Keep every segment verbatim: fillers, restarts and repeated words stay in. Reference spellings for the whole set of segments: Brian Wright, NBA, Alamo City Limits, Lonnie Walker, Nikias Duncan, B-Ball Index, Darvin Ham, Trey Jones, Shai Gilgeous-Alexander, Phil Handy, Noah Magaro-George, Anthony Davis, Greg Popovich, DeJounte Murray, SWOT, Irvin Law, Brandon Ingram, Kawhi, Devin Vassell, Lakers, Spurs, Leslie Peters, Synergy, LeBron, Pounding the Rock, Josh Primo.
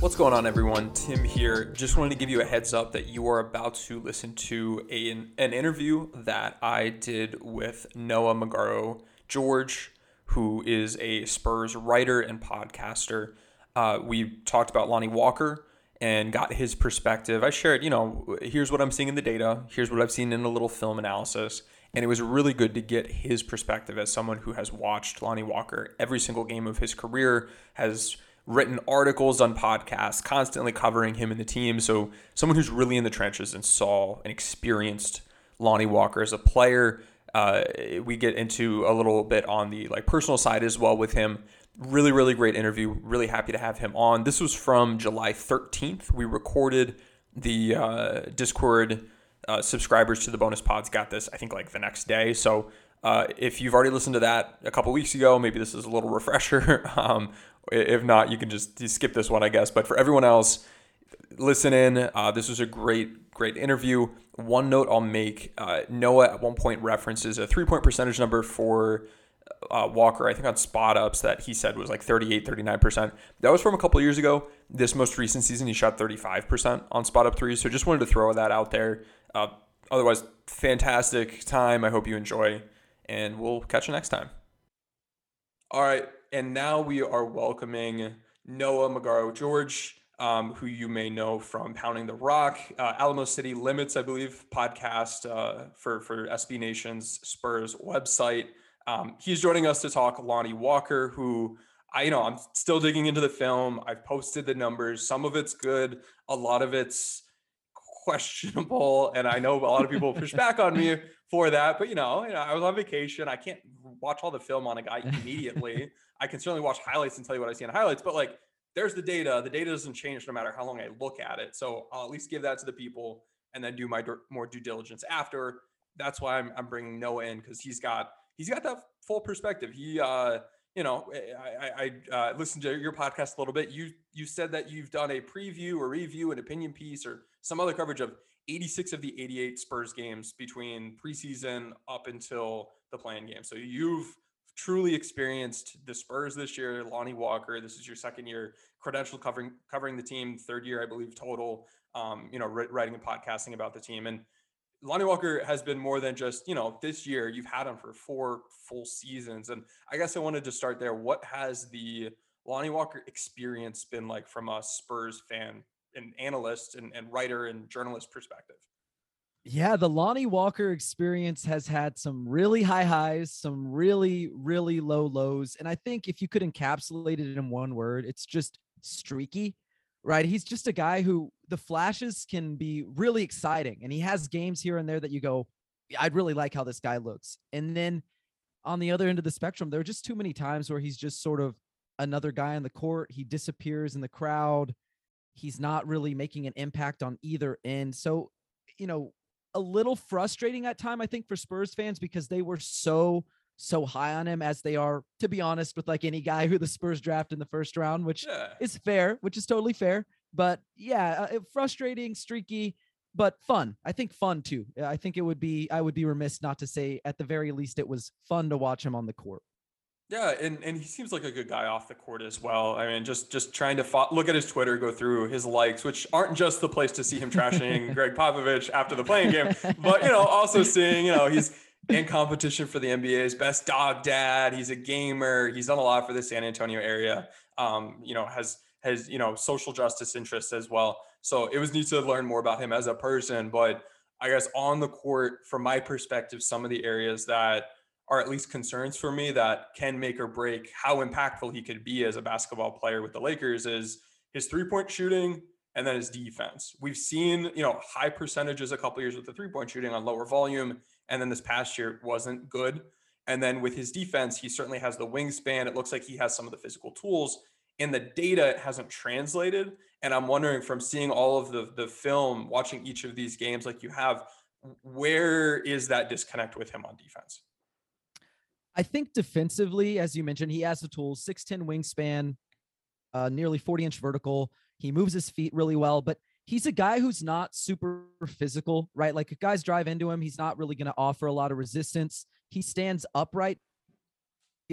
What's going on, everyone? Tim here. Just wanted to give you a heads up that you are about to listen to a, an interview that I did with Noah Magaro-George, who is a Spurs writer and podcaster. Uh, we talked about Lonnie Walker and got his perspective. I shared, you know, here's what I'm seeing in the data. Here's what I've seen in a little film analysis. And it was really good to get his perspective as someone who has watched Lonnie Walker every single game of his career, has written articles, on podcasts, constantly covering him and the team. So someone who's really in the trenches and saw and experienced Lonnie Walker as a player. Uh, we get into a little bit on the like personal side as well with him. Really, really great interview. Really happy to have him on. This was from July thirteenth. We recorded the uh, Discord uh, subscribers to the bonus pods got this, I think, like the next day. So uh, if you've already listened to that a couple weeks ago, maybe this is a little refresher. um, If not, you can just skip this one, I guess. But for everyone else, listen in. Uh, this was a great, great interview. One note I'll make, uh, Noah at one point references a three-point percentage number for uh, Walker, I think on spot-ups, that he said was like thirty-eight, thirty-nine percent. That was from a couple years ago. This most recent season, he shot thirty-five percent on spot-up threes. So just wanted to throw that out there. Uh, otherwise, fantastic time. I hope you enjoy, and we'll catch you next time. All right. And now we are welcoming Noah Magaro-George, um, who you may know from Pounding the Rock, uh, Alamo City Limits, I believe, podcast uh, for, for S B Nation's Spurs website. Um, he's joining us to talk Lonnie Walker, who I you know I'm still digging into the film. I've posted the numbers. Some of it's good. A lot of it's questionable. And I know a lot of people push back on me for that. But, you know, you know, I was on vacation. I can't watch all the film on a guy immediately. I can certainly watch highlights and tell you what I see in highlights, but like there's the data. The data doesn't change no matter how long I look at it. So I'll at least give that to the people and then do my d- more due diligence after. That's why I'm, I'm bringing Noah in, because he's got he's got that full perspective. He, uh, you know, I, I, I uh, listened to your podcast a little bit. You you said that you've done a preview or review, an opinion piece, or some other coverage of eighty-six of the eighty-eight Spurs games between preseason up until the play-in game. So you've truly experienced the Spurs this year, Lonnie Walker. This is your second year credential covering covering the team, third year, I believe, total, um, you know, writing and podcasting about the team. And Lonnie Walker has been more than just, you know, this year. You've had him for four full seasons. And I guess I wanted to start there. What has the Lonnie Walker experience been like from a Spurs fan and analyst and, and writer and journalist perspective? Yeah, the Lonnie Walker experience has had some really high highs, some really, really low lows. And I think if you could encapsulate it in one word, it's just streaky, right? He's just a guy who the flashes can be really exciting. And he has games here and there that you go, I'd really like how this guy looks. And then on the other end of the spectrum, there are just too many times where he's just sort of another guy on the court. He disappears in the crowd. He's not really making an impact on either end. So, you know, a little frustrating at time, I think, for Spurs fans, because they were so, so high on him, as they are, to be honest, with like any guy who the Spurs draft in the first round, which yeah. is fair, which is totally fair. But yeah, uh, frustrating, streaky, but fun. I think fun too. I think it would be, I would be remiss not to say at the very least, it was fun to watch him on the court. Yeah. And, and he seems like a good guy off the court as well. I mean, just, just trying to fo- look at his Twitter, go through his likes, which aren't just the place to see him trashing Greg Popovich after the playing game, but, you know, also seeing, you know, he's in competition for the N B A's best dog dad. He's a gamer. He's done a lot for the San Antonio area. Um, you know, has, has, you know, social justice interests as well. So it was neat to learn more about him as a person, but I guess on the court, from my perspective, some of the areas that are at least concerns for me that can make or break how impactful he could be as a basketball player with the Lakers is his three-point shooting and then his defense. We've seen, you know, high percentages a couple years with the three-point shooting on lower volume, and then this past year wasn't good. And then with his defense, he certainly has the wingspan. It looks like he has some of the physical tools. In the data, it hasn't translated. And I'm wondering, from seeing all of the the film, watching each of these games like you have, where is that disconnect with him on defense? I think defensively, as you mentioned, he has the tools, six ten wingspan, uh, nearly forty inch vertical. He moves his feet really well, but he's a guy who's not super physical, right? Like if guys drive into him, he's not really going to offer a lot of resistance. He stands upright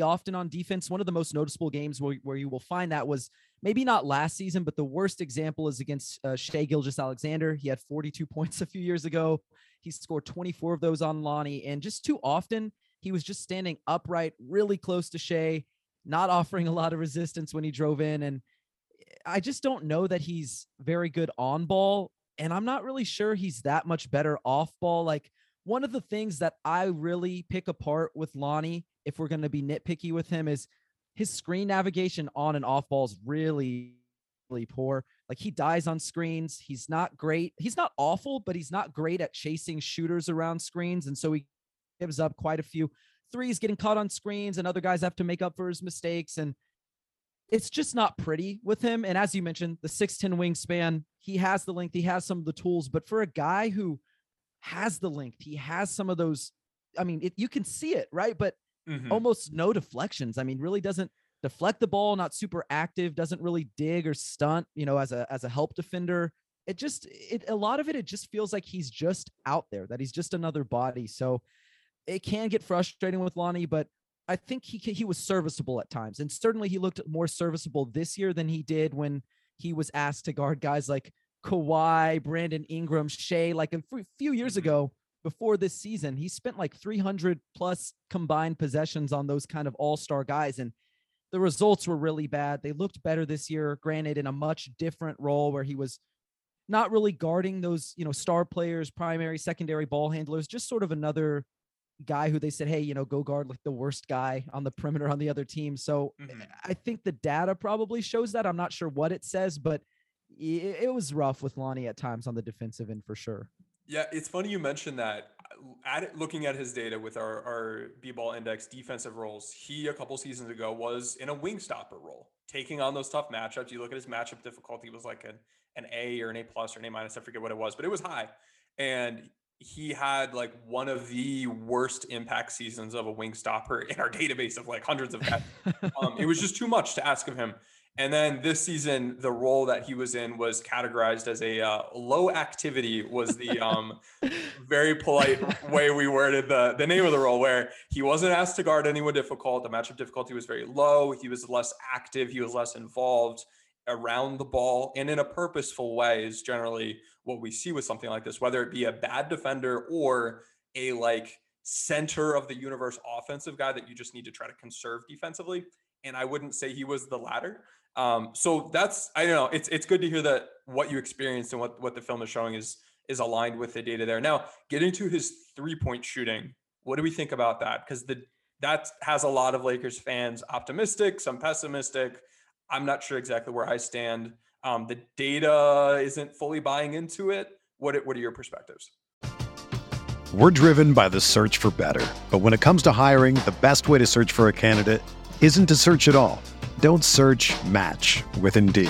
often on defense. One of the most noticeable games where, where you will find that was maybe not last season, but the worst example is against uh, Shai Gilgeous-Alexander. He had forty-two points a few years ago. He scored twenty-four of those on Lonnie, and just too often he was just standing upright, really close to Shai, not offering a lot of resistance when he drove in. And I just don't know that he's very good on ball, and I'm not really sure he's that much better off ball. Like, one of the things that I really pick apart with Lonnie, if we're going to be nitpicky with him, is his screen navigation on and off ball is really, really poor. Like, he dies on screens. He's not great. He's not awful, but he's not great at chasing shooters around screens. And so he gives up quite a few threes getting caught on screens, and other guys have to make up for his mistakes. And it's just not pretty with him. And as you mentioned, the six ten wingspan, he has the length, he has some of the tools, but for a guy who has the length, he has some of those, I mean, it, you can see it, right? But mm-hmm. almost no deflections. I mean, really doesn't deflect the ball, not super active, doesn't really dig or stunt, you know, as a, as a help defender. It just, it, a lot of it, it just feels like he's just out there, that he's just another body. So it can get frustrating with Lonnie, but I think he he was serviceable at times. And certainly he looked more serviceable this year than he did when he was asked to guard guys like Kawhi, Brandon Ingram, Shai. Like a few years ago, before this season, he spent like three hundred plus combined possessions on those kind of all-star guys, and the results were really bad. They looked better this year, granted, in a much different role where he was not really guarding those, you know, star players, primary, secondary ball handlers, just sort of another guy who they said, hey, you know, go guard like the worst guy on the perimeter on the other team. So mm-hmm. I think the data probably shows that. I'm not sure what it says, but it was rough with Lonnie at times on the defensive end for sure. Yeah, it's funny you mentioned that. At, looking at his data with our, our B-Ball Index defensive roles, he a couple seasons ago was in a wing stopper role, taking on those tough matchups. You look at his matchup difficulty, it was like an, an A or an A plus or an A minus. I forget what it was, but it was high. And he had like one of the worst impact seasons of a wing stopper in our database of like hundreds of guys. um, it was just too much to ask of him. And then this season, the role that he was in was categorized as a uh, low activity, was the um, very polite way we worded the, the name of the role, where he wasn't asked to guard anyone difficult. The matchup difficulty was very low. He was less active. He was less involved around the ball. And in a purposeful way is generally what we see with something like this, whether it be a bad defender or a like center of the universe offensive guy that you just need to try to conserve defensively. And I wouldn't say he was the latter. Um, so that's, I don't know, it's it's good to hear that what you experienced and what, what the film is showing is is aligned with the data there. Now, getting to his three-point shooting, what do we think about that? Because the that has a lot of Lakers fans optimistic, some pessimistic. I'm not sure exactly where I stand. Um, the data isn't fully buying into it. What What are your perspectives? We're driven by the search for better. But when it comes to hiring, the best way to search for a candidate isn't to search at all. Don't search, match with Indeed.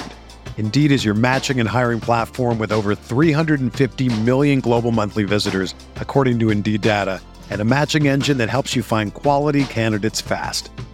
Indeed is your matching and hiring platform with over three hundred fifty million global monthly visitors, according to Indeed data, and a matching engine that helps you find quality candidates fast.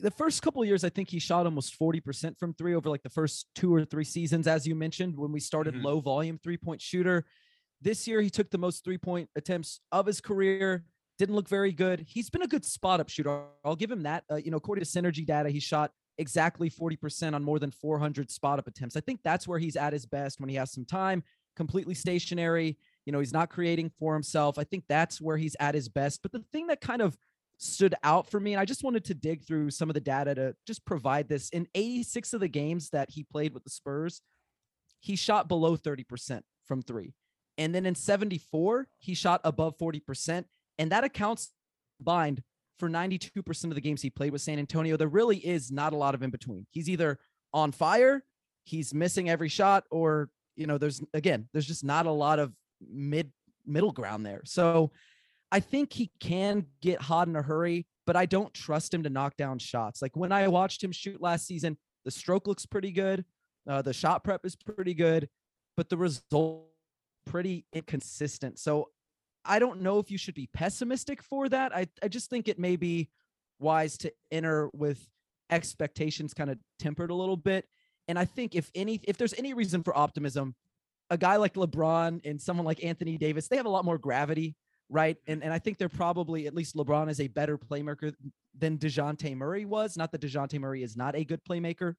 The first couple of years, I think he shot almost forty percent from three over like the first two or three seasons, as you mentioned, when we started mm-hmm. low volume three-point shooter. This year, he took the most three-point attempts of his career. Didn't look very good. He's been a good spot-up shooter. I'll give him that. Uh, you know, according to Synergy data, he shot exactly forty percent on more than four hundred spot-up attempts. I think that's where he's at his best, when he has some time, completely stationary. You know, he's not creating for himself. I think that's where he's at his best. But the thing that kind of stood out for me, and I just wanted to dig through some of the data to just provide this. In eighty-six of the games that he played with the Spurs, he shot below thirty percent from three. And then in seventy-four, he shot above forty percent. And that accounts combined for ninety-two percent of the games he played with San Antonio. There really is not a lot of in between. He's either on fire, he's missing every shot, or, you know, there's, again, there's just not a lot of mid middle ground there. So I think he can get hot in a hurry, but I don't trust him to knock down shots. Like when I watched him shoot last season, the stroke looks pretty good. Uh, the shot prep is pretty good, but the result pretty inconsistent. So I don't know if you should be pessimistic for that. I, I just think it may be wise to enter with expectations kind of tempered a little bit. And I think if any, if there's any reason for optimism, a guy like LeBron and someone like Anthony Davis, they have a lot more gravity. Right. And and I think they're probably, at least LeBron is a better playmaker than DeJounte Murray was. Not that DeJounte Murray is not a good playmaker.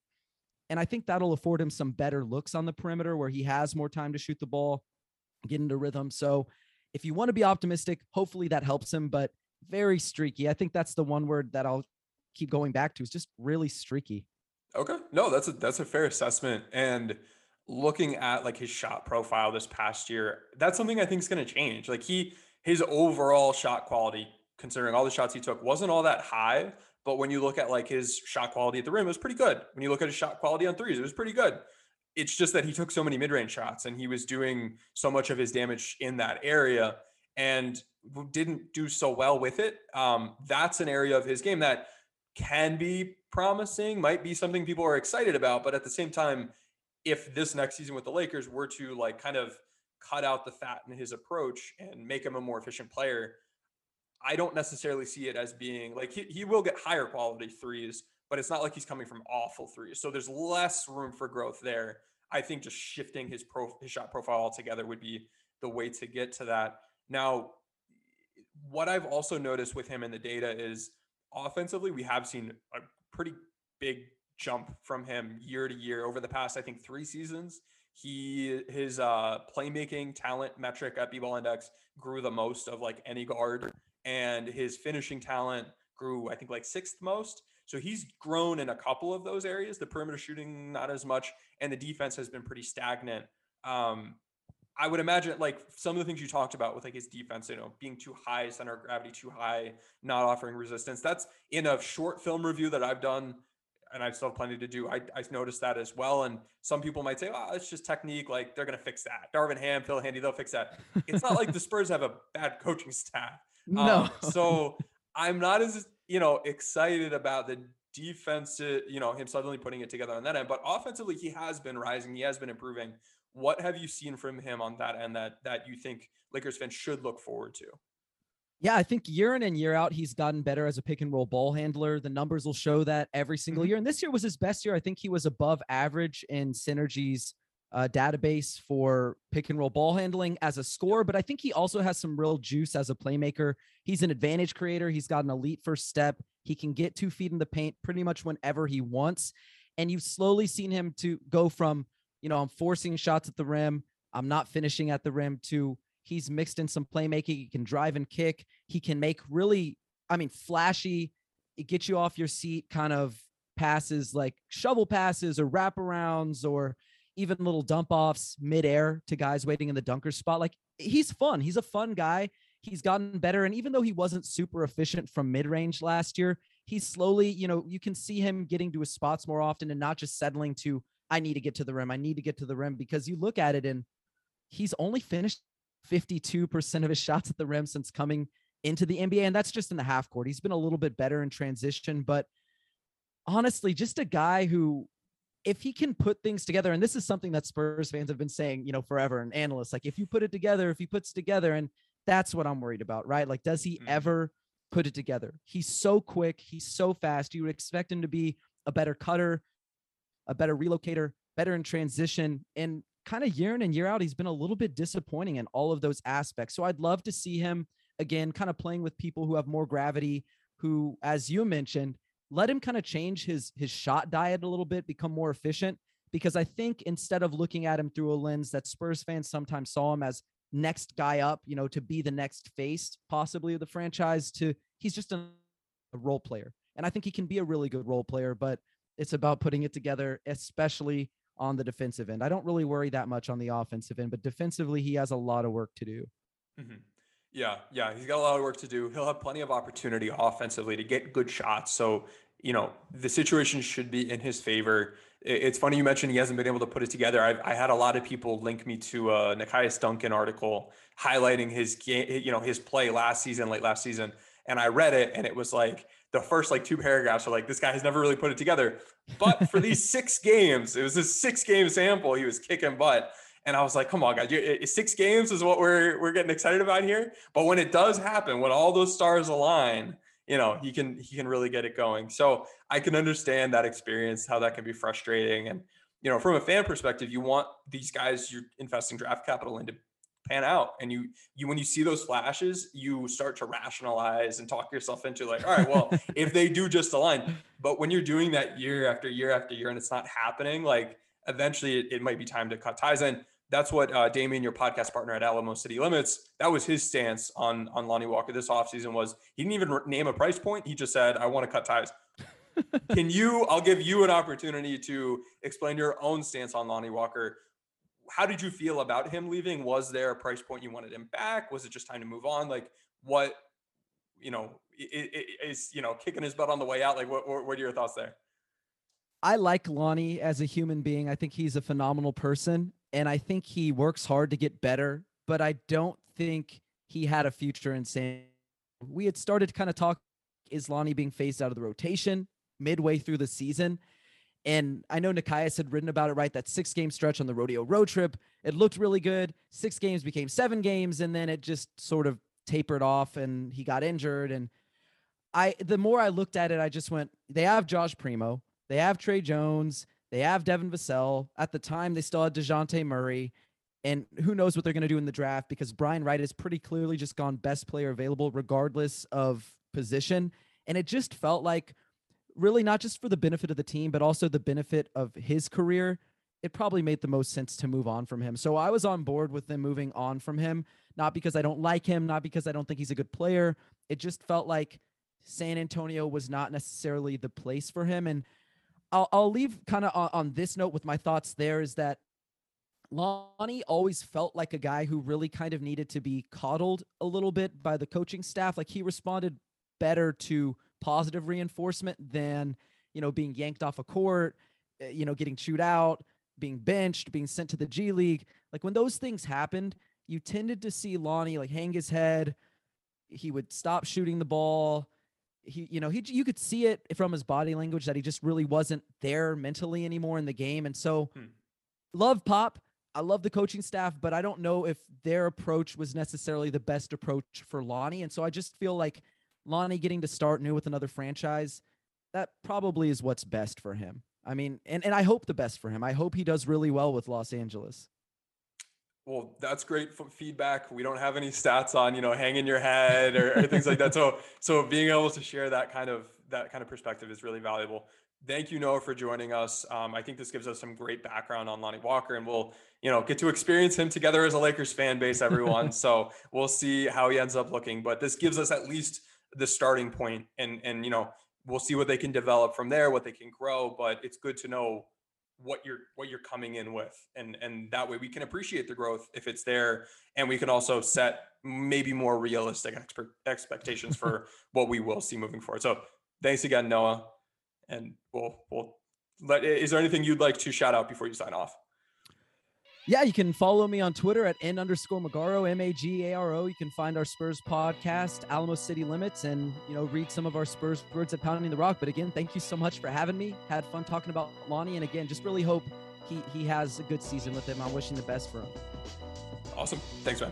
And I think that'll afford him some better looks on the perimeter where he has more time to shoot the ball, get into rhythm. So if you want to be optimistic, hopefully that helps him, but very streaky. I think that's the one word that I'll keep going back to, is just really streaky. Okay. No, that's a, that's a fair assessment. And looking at like his shot profile this past year, that's something I think is going to change. Like he, His overall shot quality, considering all the shots he took, wasn't all that high. But when you look at like his shot quality at the rim, it was pretty good. When you look at his shot quality on threes, it was pretty good. It's just that he took so many mid-range shots and he was doing so much of his damage in that area and didn't do so well with it. Um, that's an area of his game that can be promising, might be something people are excited about. But at the same time, if this next season with the Lakers were to like kind of cut out the fat in his approach and make him a more efficient player, I don't necessarily see it as being like he, he will get higher quality threes, but it's not like he's coming from awful threes. So there's less room for growth there. I think just shifting his pro his shot profile altogether would be the way to get to that. Now, what I've also noticed with him in the data is offensively, we have seen a pretty big jump from him year to year over the past, I think, three seasons. He, his uh, playmaking talent metric at B-Ball Index grew the most of like any guard, and his finishing talent grew, I think, like sixth most. So he's grown in a couple of those areas, the perimeter shooting, not as much, and the defense has been pretty stagnant. Um, I would imagine like some of the things you talked about with like his defense, you know, being too high, center of gravity too high, not offering resistance. That's in a short film review that I've done, and I still have plenty to do. I, I've noticed that as well. And some people might say, oh, it's just technique. Like they're going to fix that. Darvin Ham, Phil Handy, they'll fix that. It's not like the Spurs have a bad coaching staff. No. Um, so I'm not as, you know, excited about the defense, you know, him suddenly putting it together on that end, but offensively he has been rising. He has been improving. What have you seen from him on that end that, that you think Lakers fans should look forward to? Yeah, I think year in and year out, he's gotten better as a pick and roll ball handler. The numbers will show that every single year. And this year was his best year. I think he was above average in Synergy's uh, database for pick and roll ball handling as a scorer, but I think he also has some real juice as a playmaker. He's an advantage creator. He's got an elite first step. He can get two feet in the paint pretty much whenever he wants. And you've slowly seen him to go from, you know, I'm forcing shots at the rim, I'm not finishing at the rim, to he's mixed in some playmaking. He can drive and kick. He can make really, I mean, flashy, it gets you off your seat kind of passes, like shovel passes or wraparounds or even little dump offs midair to guys waiting in the dunker spot. Like, he's fun. He's a fun guy. He's gotten better. And even though he wasn't super efficient from mid-range last year, he's slowly, you know, you can see him getting to his spots more often and not just settling to, I need to get to the rim. I need to get to the rim, because you look at it and he's only finished fifty-two percent of his shots at the rim since coming into the N B A. And that's just in the half court. He's been a little bit better in transition, but honestly, just a guy who, if he can put things together, and this is something that Spurs fans have been saying, you know, forever, and analysts, like, if you put it together, if he puts together, and that's what I'm worried about, right? Like, does he mm-hmm. ever put it together? He's so quick. He's so fast. You would expect him to be a better cutter, a better relocator, better in transition, and kind of year in and year out, he's been a little bit disappointing in all of those aspects. So I'd love to see him again, kind of playing with people who have more gravity, who, as you mentioned, let him kind of change his, his shot diet a little bit, become more efficient, because I think instead of looking at him through a lens that Spurs fans sometimes saw him as next guy up, you know, to be the next face possibly of the franchise, to he's just a, a role player. And I think he can be a really good role player, but it's about putting it together, especially on the defensive end. I don't really worry that much on the offensive end, but defensively, he has a lot of work to do. Mm-hmm. Yeah. Yeah. He's got a lot of work to do. He'll have plenty of opportunity offensively to get good shots. So, you know, the situation should be in his favor. It's funny you mentioned he hasn't been able to put it together. I've, I had a lot of people link me to a Nikias Duncan article highlighting his game, you know, his play last season, late last season. And I read it, and it was like, the first like two paragraphs are like, this guy has never really put it together, but for these six games, it was a six game sample. He was kicking butt. And I was like, come on, guys, six games is what we're, we're getting excited about here. But when it does happen, when all those stars align, you know, he can, he can really get it going. So I can understand that experience, how that can be frustrating. And, you know, from a fan perspective, you want these guys you're investing draft capital into pan out. And you, you, when you see those flashes, you start to rationalize and talk yourself into like, all right, well, if they do just align. But when you're doing that year after year after year, and it's not happening, like eventually it, it might be time to cut ties. And that's what uh, Damien, your podcast partner at Alamo City Limits, that was his stance on, on Lonnie Walker this offseason, was he didn't even name a price point. He just said, I want to cut ties. Can you, I'll give you an opportunity to explain your own stance on Lonnie Walker. How did you feel about him leaving? Was there a price point you wanted him back? Was it just time to move on? Like, what, you know, is, you know, kicking his butt on the way out? Like, what, what are your thoughts there? I like Lonnie as a human being. I think he's a phenomenal person, and I think he works hard to get better, but I don't think he had a future in San. We had started to kind of talk, is Lonnie being phased out of the rotation midway through the season? And I know Nikias had written about it, right? That six game stretch on the rodeo road trip, it looked really good. Six games became seven games, and then it just sort of tapered off and he got injured. And I, the more I looked at it, I just went, they have Josh Primo, they have Trey Jones, they have Devin Vassell. At the time, they still had DeJounte Murray. And who knows what they're going to do in the draft, because Brian Wright has pretty clearly just gone best player available regardless of position. And it just felt like, really, not just for the benefit of the team, but also the benefit of his career, it probably made the most sense to move on from him. So I was on board with them moving on from him, not because I don't like him, not because I don't think he's a good player. It just felt like San Antonio was not necessarily the place for him. And I'll, I'll leave kind of on, on this note with my thoughts there, is that Lonnie always felt like a guy who really kind of needed to be coddled a little bit by the coaching staff. Like, he responded better to positive reinforcement than, you know, being yanked off a court, you know, getting chewed out, being benched, being sent to the G League. Like, when those things happened, you tended to see Lonnie like hang his head. He would stop shooting the ball. He, you know, he, you could see it from his body language that he just really wasn't there mentally anymore in the game. And so hmm. love Pop. I love the coaching staff, but I don't know if their approach was necessarily the best approach for Lonnie. And so I just feel like Lonnie getting to start new with another franchise, that probably is what's best for him. I mean, and, and I hope the best for him. I hope he does really well with Los Angeles. Well, that's great feedback. We don't have any stats on, you know, hanging your head or, or things like that. So, so being able to share that kind of, that kind of perspective is really valuable. Thank you, Noah, for joining us. Um, I think this gives us some great background on Lonnie Walker, and we'll, you know, get to experience him together as a Lakers fan base, everyone. So we'll see how he ends up looking, but this gives us at least the starting point, and, and, you know, we'll see what they can develop from there, what they can grow, but it's good to know what you're, what you're coming in with. And, and that way we can appreciate the growth if it's there. And we can also set maybe more realistic expert expectations for what we will see moving forward. So thanks again, Noah. And we'll, we'll let, is there anything you'd like to shout out before you sign off? Yeah, you can follow me on Twitter at N underscore Magaro, M A G A R O. You can find our Spurs podcast, Alamo City Limits, and, you know, read some of our Spurs words at Pounding the Rock. But again, thank you so much for having me. Had fun talking about Lonnie. And again, just really hope he, he has a good season with him. I'm wishing the best for him. Awesome. Thanks, man.